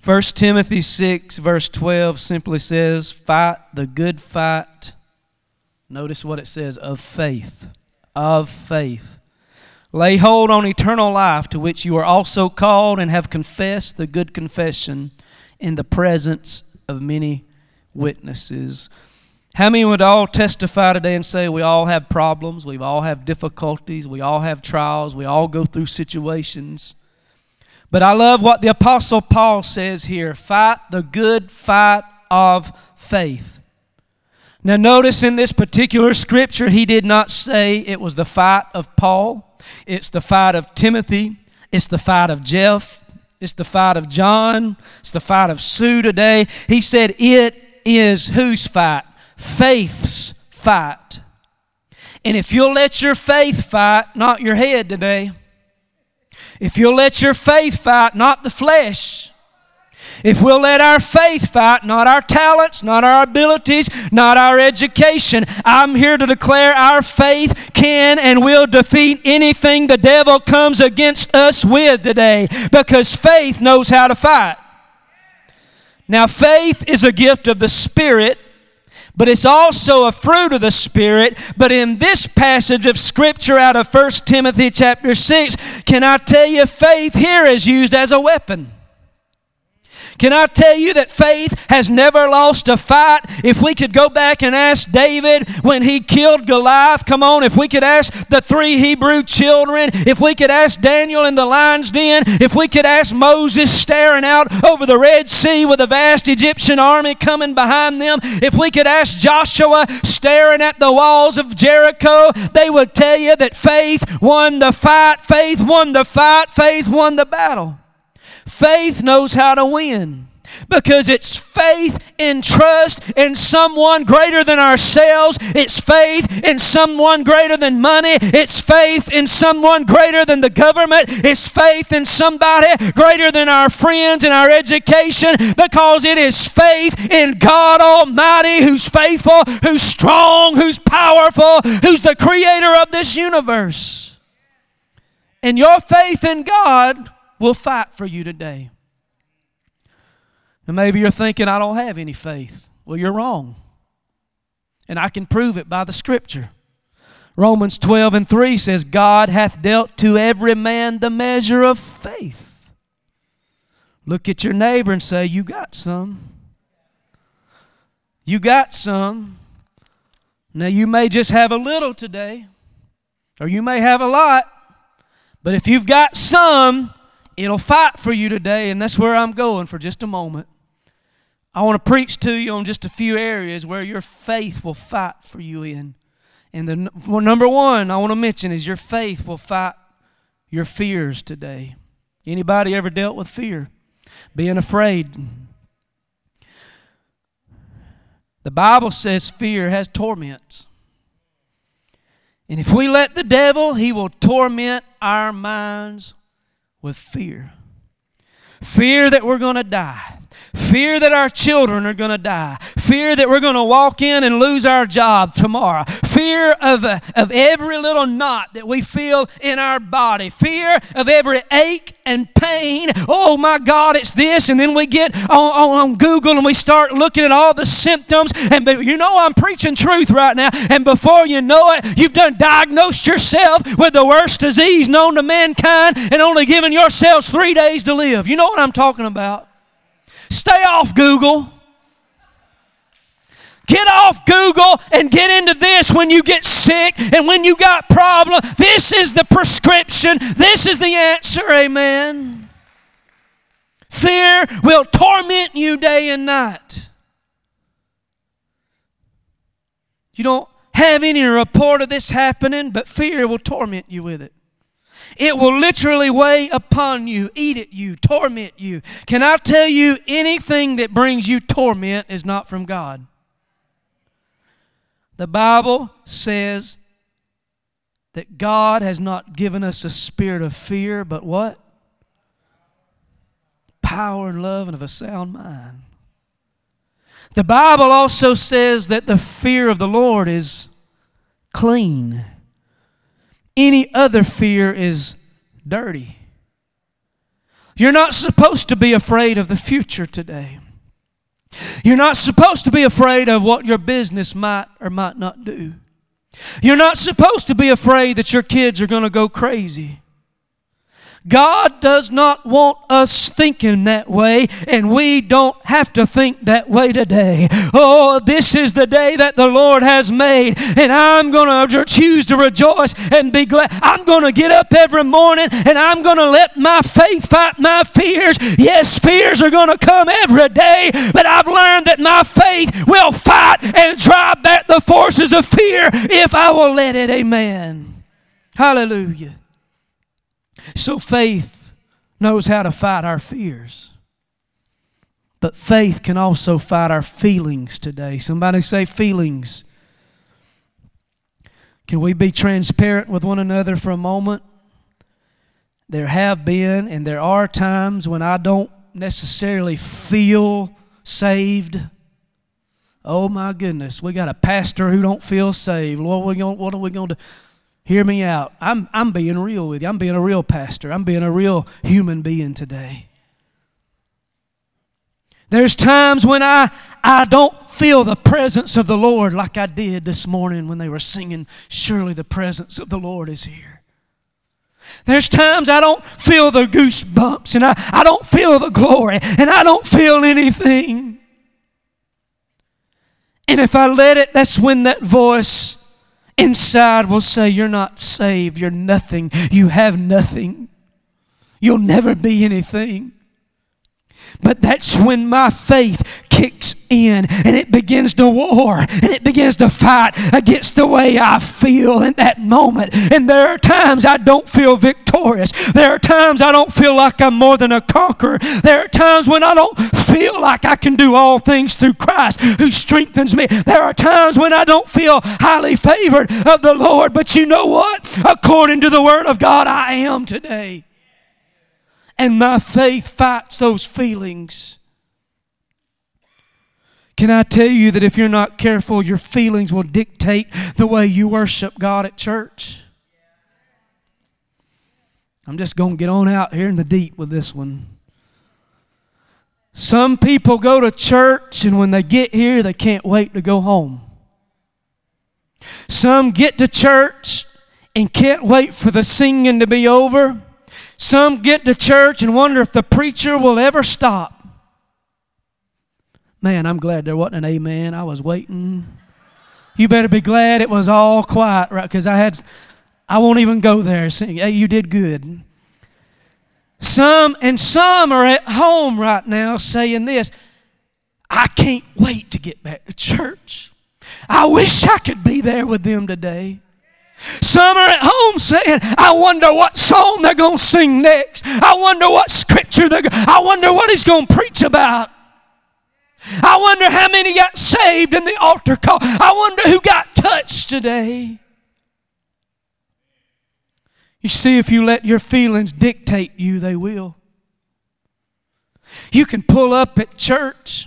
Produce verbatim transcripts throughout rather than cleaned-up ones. First Timothy six, verse twelve simply says, fight the good fight. Notice what it says, of faith. Of faith. Lay hold on eternal life, to which you are also called and have confessed the good confession in the presence of many witnesses. How many would all testify today and say we all have problems, we all have difficulties, we all have trials, we all go through situations? But I love what the Apostle Paul says here, fight the good fight of faith. Now notice in this particular scripture, he did not say it was the fight of Paul, it's the fight of Timothy, it's the fight of Jeff, it's the fight of John, it's the fight of Sue today. He said it is whose fight? Faith's fight. And if you'll let your faith fight, not your head today. If you'll let your faith fight, not the flesh. If we'll let our faith fight, not our talents, not our abilities, not our education. I'm here to declare our faith can and will defeat anything the devil comes against us with today, because faith knows how to fight. Now, faith is a gift of the Spirit, but it's also a fruit of the Spirit. But in this passage of Scripture out of First Timothy chapter six, can I tell you, faith here is used as a weapon. Can I tell you that faith has never lost a fight? If we could go back and ask David when he killed Goliath, come on, if we could ask the three Hebrew children, if we could ask Daniel in the lion's den, if we could ask Moses staring out over the Red Sea with a vast Egyptian army coming behind them, if we could ask Joshua staring at the walls of Jericho, they would tell you that faith won the fight, faith won the fight, faith won the battle. Faith knows how to win, because it's faith and trust in someone greater than ourselves. It's faith in someone greater than money. It's faith in someone greater than the government. It's faith in somebody greater than our friends and our education, because it is faith in God Almighty, who's faithful, who's strong, who's powerful, who's the creator of this universe. And your faith in God will fight for you today. And maybe you're thinking, I don't have any faith. Well, you're wrong. And I can prove it by the Scripture. Romans twelve and three says, God hath dealt to every man the measure of faith. Look at your neighbor and say, you got some. You got some. Now, you may just have a little today, or you may have a lot, but if you've got some, it'll fight for you today, and that's where I'm going for just a moment. I want to preach to you on just a few areas where your faith will fight for you in. And the well, number one I want to mention is your faith will fight your fears today. Anybody ever dealt with fear? Being afraid. The Bible says fear has torments. And if we let the devil, he will torment our minds with fear. Fear that we're going to die. Fear that our children are going to die. Fear that we're going to walk in and lose our job tomorrow. Fear of, uh, of every little knot that we feel in our body. Fear of every ache and pain. Oh my God, it's this. And then we get on, on, on Google and we start looking at all the symptoms. And you know I'm preaching truth right now. And before you know it, you've done diagnosed yourself with the worst disease known to mankind and only given yourselves three days to live. You know what I'm talking about. Stay off Google. Get off Google and get into this when you get sick and when you got problem. This is the prescription. This is the answer, amen. Fear will torment you day and night. You don't have any report of this happening, but fear will torment you with it. It will literally weigh upon you, eat at you, torment you. Can I tell you, anything that brings you torment is not from God? The Bible says that God has not given us a spirit of fear, but what? Power and love and of a sound mind. The Bible also says that the fear of the Lord is clean. Any other fear is dirty. You're not supposed to be afraid of the future today. You're not supposed to be afraid of what your business might or might not do. You're not supposed to be afraid that your kids are going to go crazy. God does not want us thinking that way, and we don't have to think that way today. Oh, this is the day that the Lord has made, and I'm going to choose to rejoice and be glad. I'm going to get up every morning, and I'm going to let my faith fight my fears. Yes, fears are going to come every day, but I've learned that my faith will fight and drive back the forces of fear if I will let it. Amen. Hallelujah. So faith knows how to fight our fears. But faith can also fight our feelings today. Somebody say feelings. Can we be transparent with one another for a moment? There have been and there are times when I don't necessarily feel saved. Oh my goodness, we got a pastor who don't feel saved. Lord, we gonna, what are we going to do? Hear me out. I'm, I'm being real with you. I'm being a real pastor. I'm being a real human being today. There's times when I, I don't feel the presence of the Lord like I did this morning when they were singing, "Surely the presence of the Lord is here." There's times I don't feel the goosebumps, and I, I don't feel the glory, and I don't feel anything. And if I let it, that's when that voice inside will say, "You're not saved. You're nothing. You have nothing. You'll never be anything." But that's when my faith kicks in, and it begins to war, and it begins to fight against the way I feel in that moment. And there are times I don't feel victorious. There are times I don't feel like I'm more than a conqueror. There are times when I don't feel like I can do all things through Christ who strengthens me. There are times when I don't feel highly favored of the Lord. But you know what? According to the Word of God, I am today. And my faith fights those feelings. Can I tell you that if you're not careful, your feelings will dictate the way you worship God at church? I'm just going to get on out here in the deep with this one. Some people go to church, and when they get here, they can't wait to go home. Some get to church and can't wait for the singing to be over. Some get to church and wonder if the preacher will ever stop. Man, I'm glad there wasn't an amen. I was waiting. You better be glad it was all quiet, right? Because I had, I won't even go there singing. Hey, you did good. Some, and some are at home right now saying this, "I can't wait to get back to church. I wish I could be there with them today." Some are at home saying, "I wonder what song they're going to sing next. I wonder what scripture they're going to, I wonder what he's going to preach about. I wonder how many got saved in the altar call. I wonder who got touched today." You see, if you let your feelings dictate you, they will. You can pull up at church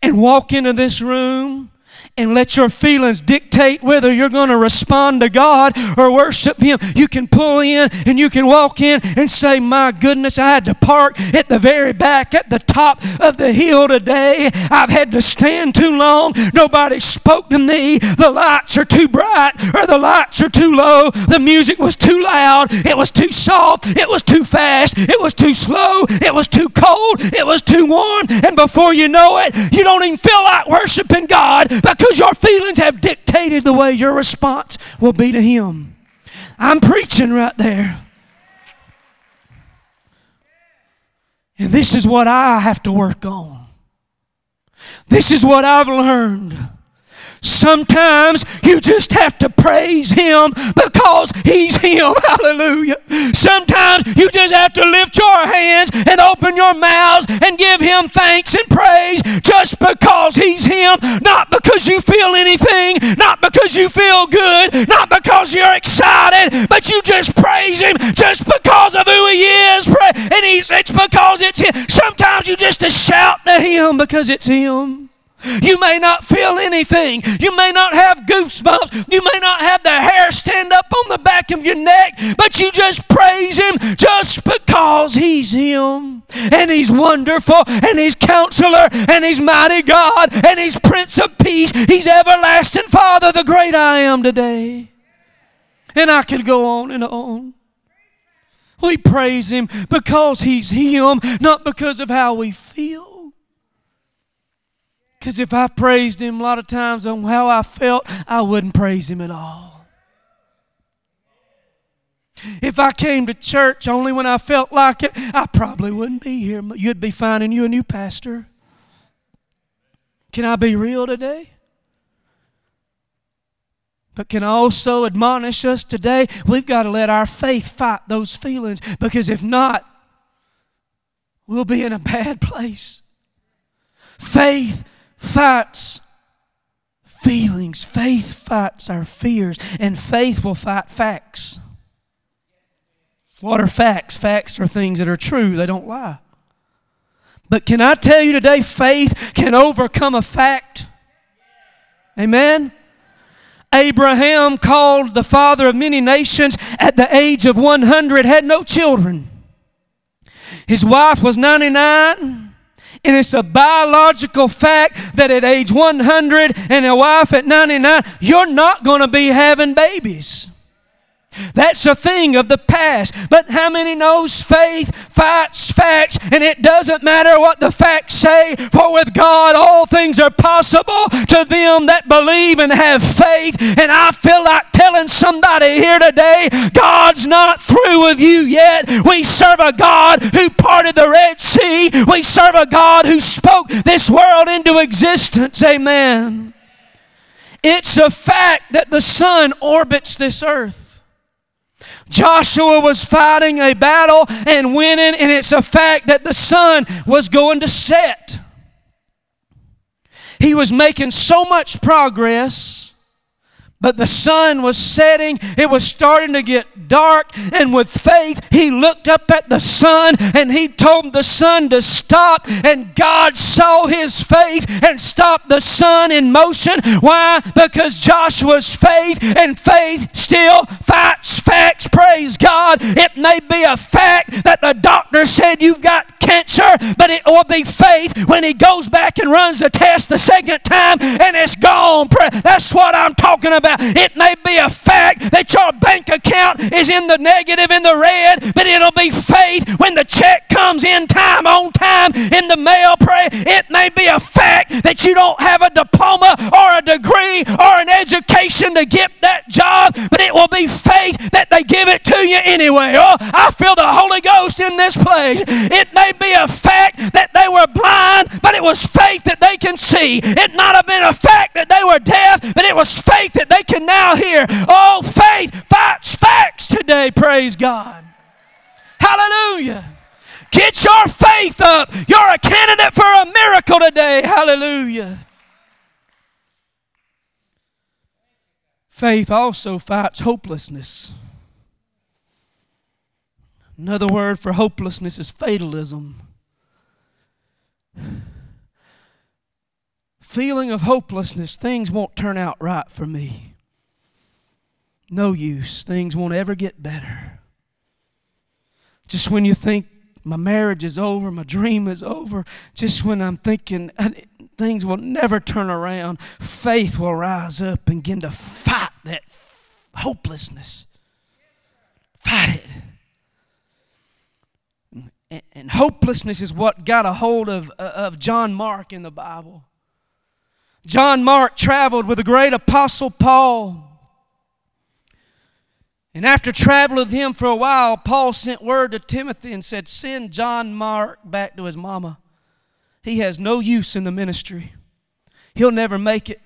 and walk into this room and let your feelings dictate whether you're going to respond to God or worship Him. You can pull in and you can walk in and say, "My goodness, I had to park at the very back at the top of the hill today. I've had to stand too long. Nobody spoke to me. The lights are too bright or the lights are too low. The music was too loud. It was too soft. It was too fast. It was too slow. It was too cold. It was too warm." And before you know it, you don't even feel like worshiping God, because your feelings have dictated the way your response will be to Him. I'm preaching right there. And this is what I have to work on. This is what I've learned. Sometimes you just have to praise Him because He's Him. Hallelujah. Sometimes you just have to lift your hands and open your mouths and give Him thanks and praise just because He's Him. Not because you feel anything, not because you feel good, not because you're excited, but you just praise Him just because of who He is. And he's, it's because it's Him. Sometimes you just shout to Him because it's Him. You may not feel anything. You may not have goosebumps. You may not have the hair stand up on the back of your neck, but you just praise Him just because He's Him. And He's wonderful, and He's Counselor, and He's Mighty God, and He's Prince of Peace. He's Everlasting Father, the great I Am today. And I could go on and on. We praise Him because He's Him, not because of how we feel. Because if I praised Him a lot of times on how I felt, I wouldn't praise Him at all. If I came to church only when I felt like it, I probably wouldn't be here. You'd be finding you a new pastor. Can I be real today? But can I also admonish us today? We've got to let our faith fight those feelings, because if not, we'll be in a bad place. Faith fights feelings. Faith fights our fears. And faith will fight facts. What are facts? Facts are things that are true. They don't lie. But can I tell you today, faith can overcome a fact. Amen? Abraham, called the father of many nations, at the age of one hundred, had no children. His wife was ninety-nine. And it's a biological fact that at age one hundred and a wife at ninety-nine, you're not going to be having babies. That's a thing of the past. But how many knows faith fights facts, and it doesn't matter what the facts say, for with God all things are possible to them that believe and have faith. And I feel like telling somebody here today, God's not through with you yet. We serve a God who parted the Red Sea. We serve a God who spoke this world into existence. Amen. It's a fact that the sun orbits this earth. Joshua was fighting a battle and winning, and it's a fact that the sun was going to set. He was making so much progress, but the sun was setting. It was starting to get dark, and with faith, he looked up at the sun, and he told the sun to stop, and God saw his faith and stopped the sun in motion. Why? Because Joshua's faith, and faith still fights facts. Praise God. It may be a fact that the doctor said you've got cancer, but it will be faith when he goes back and runs the test the second time and it's gone. That's what I'm talking about. It may be a fact that your bank account is in the negative, in the red, but it'll be faith when the check comes in time, on time, in the mail. Pray. It may be a fact that you don't have a diploma or a degree or an education to get that job, but it will be faith that they give it to you anyway. Oh, I feel the Holy Ghost in this place. It may be a fact that they were blind, but it was faith that they can see. It might have been a fact that they were deaf, but it was faith that they can now hear. Oh, faith fights facts today. Praise God. Hallelujah. Get your faith up. You're a candidate for a miracle today. Hallelujah. Faith also fights hopelessness. Another word for hopelessness is fatalism. Feeling of hopelessness, things won't turn out right for me. No use, things won't ever get better. Just when you think my marriage is over, my dream is over, just when I'm thinking things will never turn around, faith will rise up and begin to fight that hopelessness. Fight it. And hopelessness is what got a hold of, of John Mark in the Bible. John Mark traveled with the great apostle Paul. And after traveling with him for a while, Paul sent word to Timothy and said, send John Mark back to his mama. He has no use in the ministry. He'll never make it.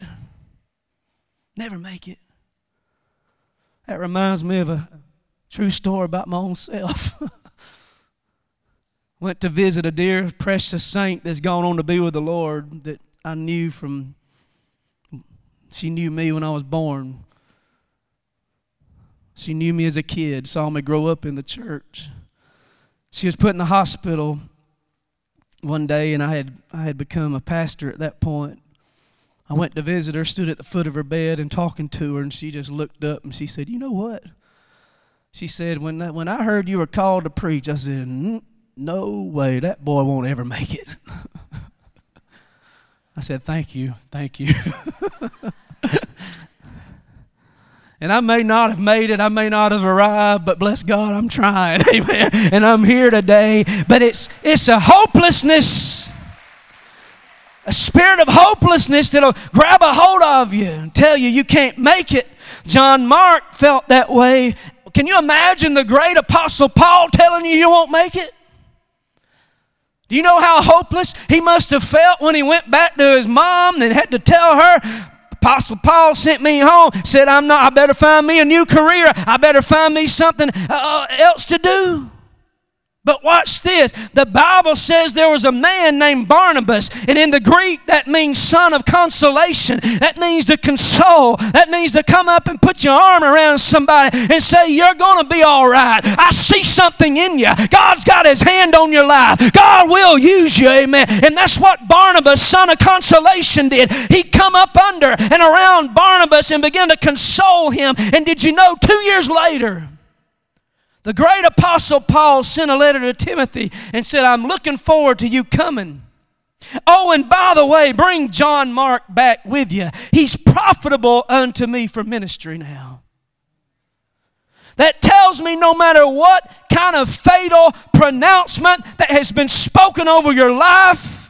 Never make it. That reminds me of a true story about my own self. Went to visit a dear, precious saint that's gone on to be with the Lord that I knew from, she knew me when I was born. She knew me as a kid, saw me grow up in the church. She was put in the hospital one day, and I had I had become a pastor at that point. I went to visit her, stood at the foot of her bed and talking to her, and she just looked up and she said, you know what? She said, when I, when I heard you were called to preach, I said, no way, that boy won't ever make it. I said, thank you, thank you. And I may not have made it, I may not have arrived, but bless God, I'm trying, amen. And I'm here today, but it's it's a hopelessness, a spirit of hopelessness that'll grab a hold of you and tell you you can't make it. John Mark felt that way. Can you imagine the great apostle Paul telling you you won't make it? Do you know how hopeless he must have felt when he went back to his mom and had to tell her, Apostle Paul sent me home, said I'm not, I better find me a new career. I better find me something uh, else to do. But watch this. The Bible says there was a man named Barnabas, and in the Greek that means son of consolation. That means to console. That means to come up and put your arm around somebody and say, you're going to be all right. I see something in you. God's got his hand on your life. God will use you, amen. And that's what Barnabas, son of consolation, did. He come up under and around Barnabas and began to console him. And did you know, two years later, the great apostle Paul sent a letter to Timothy and said, I'm looking forward to you coming. Oh, and by the way, bring John Mark back with you. He's profitable unto me for ministry now. That tells me no matter what kind of fatal pronouncement that has been spoken over your life,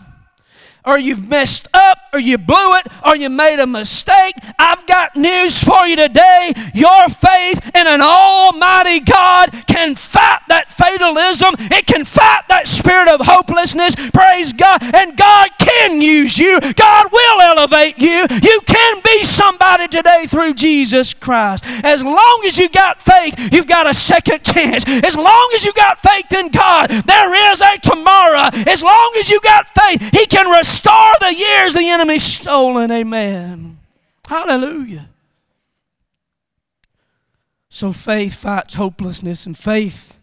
or you've messed up, or you blew it, or you made a mistake, I've got news for you today. Your faith in an almighty God can fight that fatalism. It can fight that spirit of hopelessness. Praise God. And God can use you. God will elevate you. You can be somebody today through Jesus Christ. As long as you got faith, you've got a second chance. As long as you got faith in God, there is a tomorrow. As long as you got faith, He can restore Restore the years the enemy stolen, amen. Hallelujah. So faith fights hopelessness, and faith,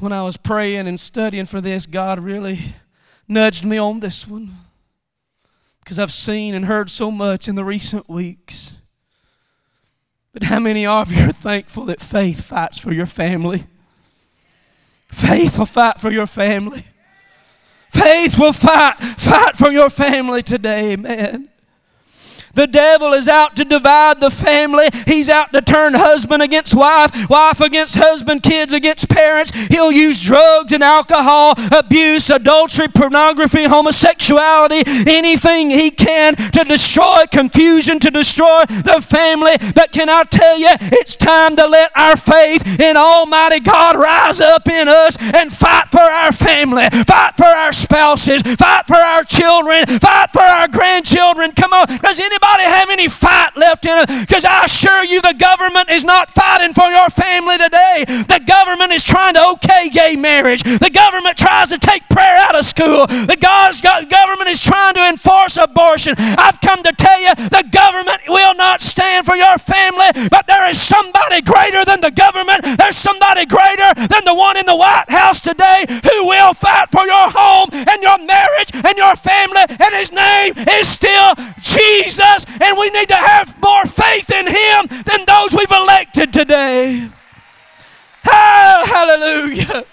when I was praying and studying for this, God really nudged me on this one, because I've seen and heard so much in the recent weeks. But how many of you are thankful that faith fights for your family? Faith will fight for your family. Faith will fight, fight for your family today, amen. The devil is out to divide the family. He's out to turn husband against wife, wife against husband, kids against parents. He'll use drugs and alcohol, abuse, adultery, pornography, homosexuality, anything he can to destroy confusion, to destroy the family. But can I tell you, it's time to let our faith in Almighty God rise up in us and fight for our family, fight for our spouses, fight for our children, fight for our grandchildren. Come on, does anybody have any fight left in them? Because I assure you the government is not fighting for your family today. The government is trying to okay gay marriage. The government tries to take prayer out of school. The God's government is trying to enforce abortion. I've come to tell you the government will not stand for your family, but there is somebody greater than the government. There's somebody greater than the one in the White House today who will fight for your home and your marriage and your family, and his name is still Jesus. And we need to have more faith in Him than those we've elected today. Oh, hallelujah.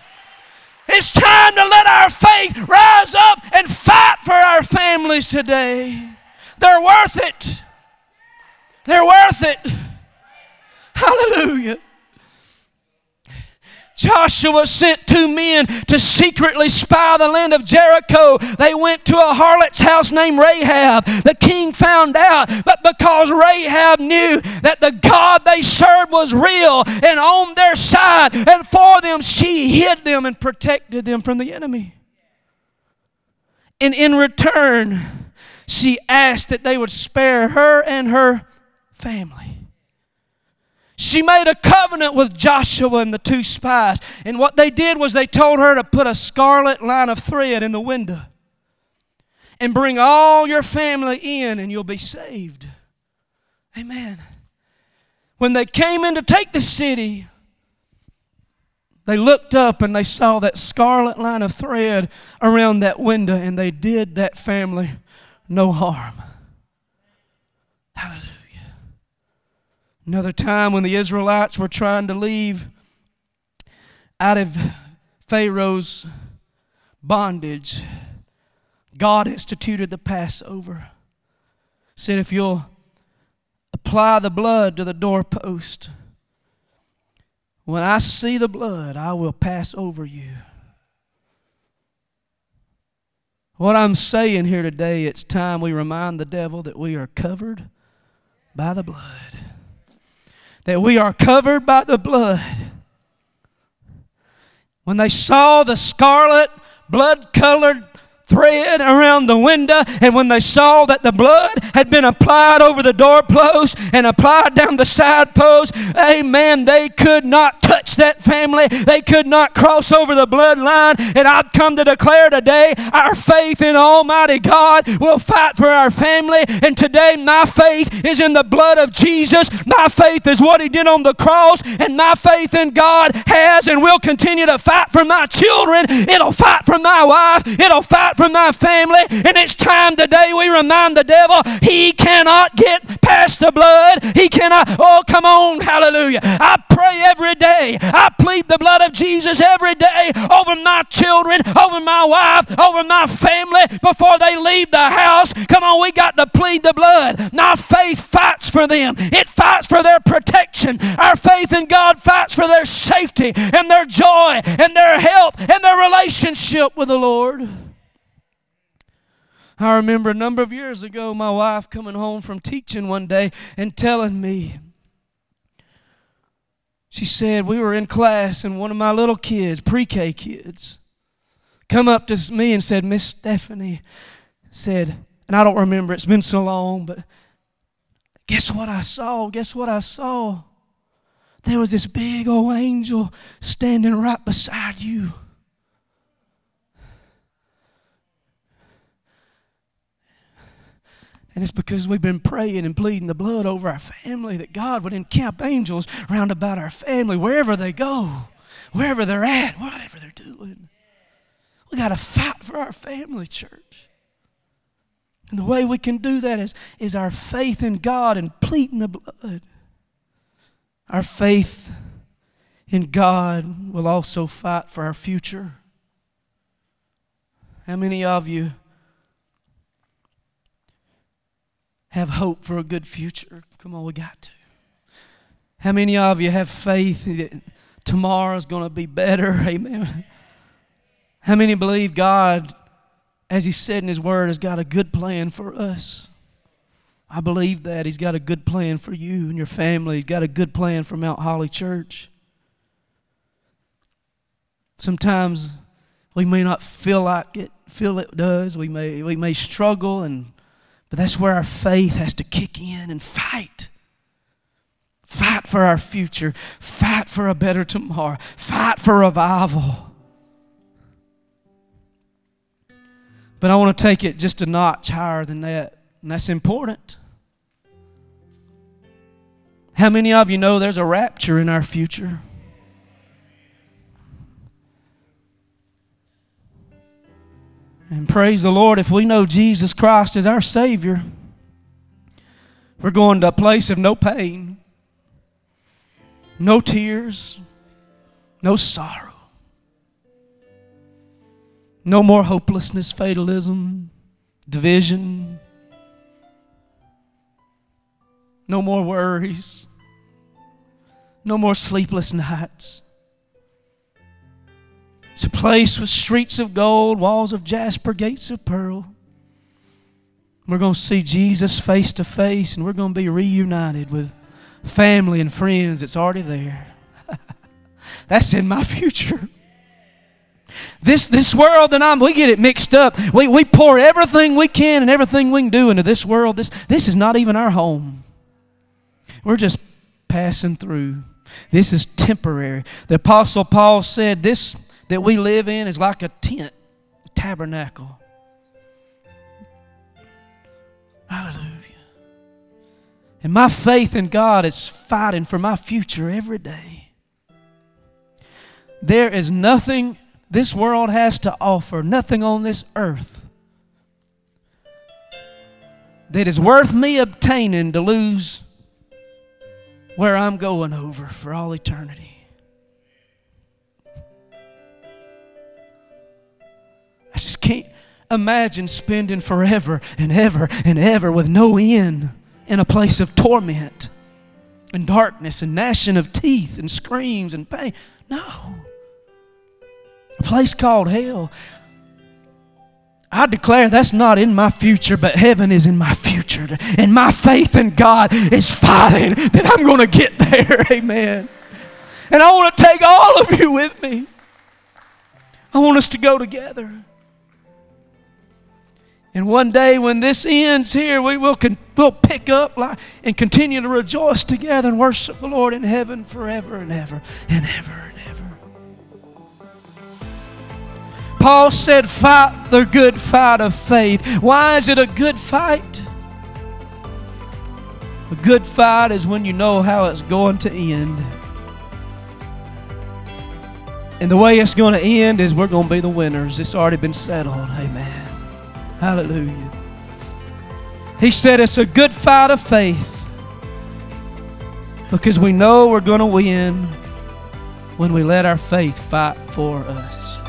It's time to let our faith rise up and fight for our families today. They're worth it. They're worth it. Hallelujah. Joshua sent two men to secretly spy the land of Jericho. They went to a harlot's house named Rahab. The king found out, but because Rahab knew that the God they served was real and on their side and for them, she hid them and protected them from the enemy. And in return, she asked that they would spare her and her family. She made a covenant with Joshua and the two spies. And what they did was they told her to put a scarlet line of thread in the window and bring all your family in and you'll be saved. Amen. When they came in to take the city, they looked up and they saw that scarlet line of thread around that window, and they did that family no harm. Hallelujah. Another time when the Israelites were trying to leave out of Pharaoh's bondage, God instituted the Passover. Said if you'll apply the blood to the doorpost, when I see the blood, I will pass over you. What I'm saying here today, it's time we remind the devil that we are covered by the blood. That we are covered by the blood. When they saw the scarlet, blood-colored thread around the window, and when they saw that the blood had been applied over the doorpost and applied down the side post, amen, they could not touch that family. They could not cross over the bloodline. And I've come to declare today, our faith in Almighty God will fight for our family. And today my faith is in the blood of Jesus. My faith is what He did on the cross, and my faith in God has and will continue to fight for my children. It'll fight for my wife. It'll fight from my family. And it's time today we remind the devil he cannot get past the blood. He cannot. Oh, come on. Hallelujah. I pray every day. I plead the blood of Jesus every day over my children, over my wife, over my family before they leave the house. Come on, we got to plead the blood. My faith fights for them. It fights for their protection. Our faith in God fights for their safety and their joy and their health and their relationship with the Lord. I remember a number of years ago my wife coming home from teaching one day and telling me, she said, we were in class and one of my little kids, pre-K kids, come up to me and said, Miss Stephanie, said, and I don't remember, it's been so long, but guess what I saw, guess what I saw? There was this big old angel standing right beside you. And it's because we've been praying and pleading the blood over our family that God would encamp angels round about our family, wherever they go, wherever they're at, whatever they're doing. We got to fight for our family, church. And the way we can do that is, is our faith in God and pleading the blood. Our faith in God will also fight for our future. How many of you have hope for a good future? Come on, we got to. How many of you have faith that tomorrow's going to be better? Amen. How many believe God, as He said in His Word, has got a good plan for us? I believe that. He's got a good plan for you and your family. He's got a good plan for Mount Holly Church. Sometimes we may not feel like it, feel it does. We may, we may struggle and But that's where our faith has to kick in and fight. Fight for our future. Fight for a better tomorrow. Fight for revival. But I want to take it just a notch higher than that, and that's important. How many of you know there's a rapture in our future? And praise the Lord, if we know Jesus Christ as our Savior, we're going to a place of no pain, no tears, no sorrow, no more hopelessness, fatalism, division, no more worries, no more sleepless nights. It's a place with streets of gold, walls of jasper, gates of pearl. We're going to see Jesus face to face, and we're going to be reunited with family and friends that's already there. That's in my future. This this world, and I'm, we get it mixed up. We, we pour everything we can and everything we can do into this world. This, this is not even our home. We're just passing through. This is temporary. The Apostle Paul said this that we live in is like a tent, a tabernacle. Hallelujah. And my faith in God is fighting for my future every day. There is nothing this world has to offer, nothing on this earth that is worth me obtaining to lose where I'm going over for all eternity. I just can't imagine spending forever and ever and ever with no end in a place of torment and darkness and gnashing of teeth and screams and pain. No. A place called hell. I declare that's not in my future, but heaven is in my future. And my faith in God is fighting that I'm going to get there. Amen. And I want to take all of you with me. I want us to go together. And one day when this ends here, we will con- we'll pick up and continue to rejoice together and worship the Lord in heaven forever and ever and ever and ever. Paul said, fight the good fight of faith. Why is it a good fight? A good fight is when you know how it's going to end. And the way it's going to end is we're going to be the winners. It's already been settled. Amen. Hallelujah. He said it's a good fight of faith because we know we're going to win when we let our faith fight for us.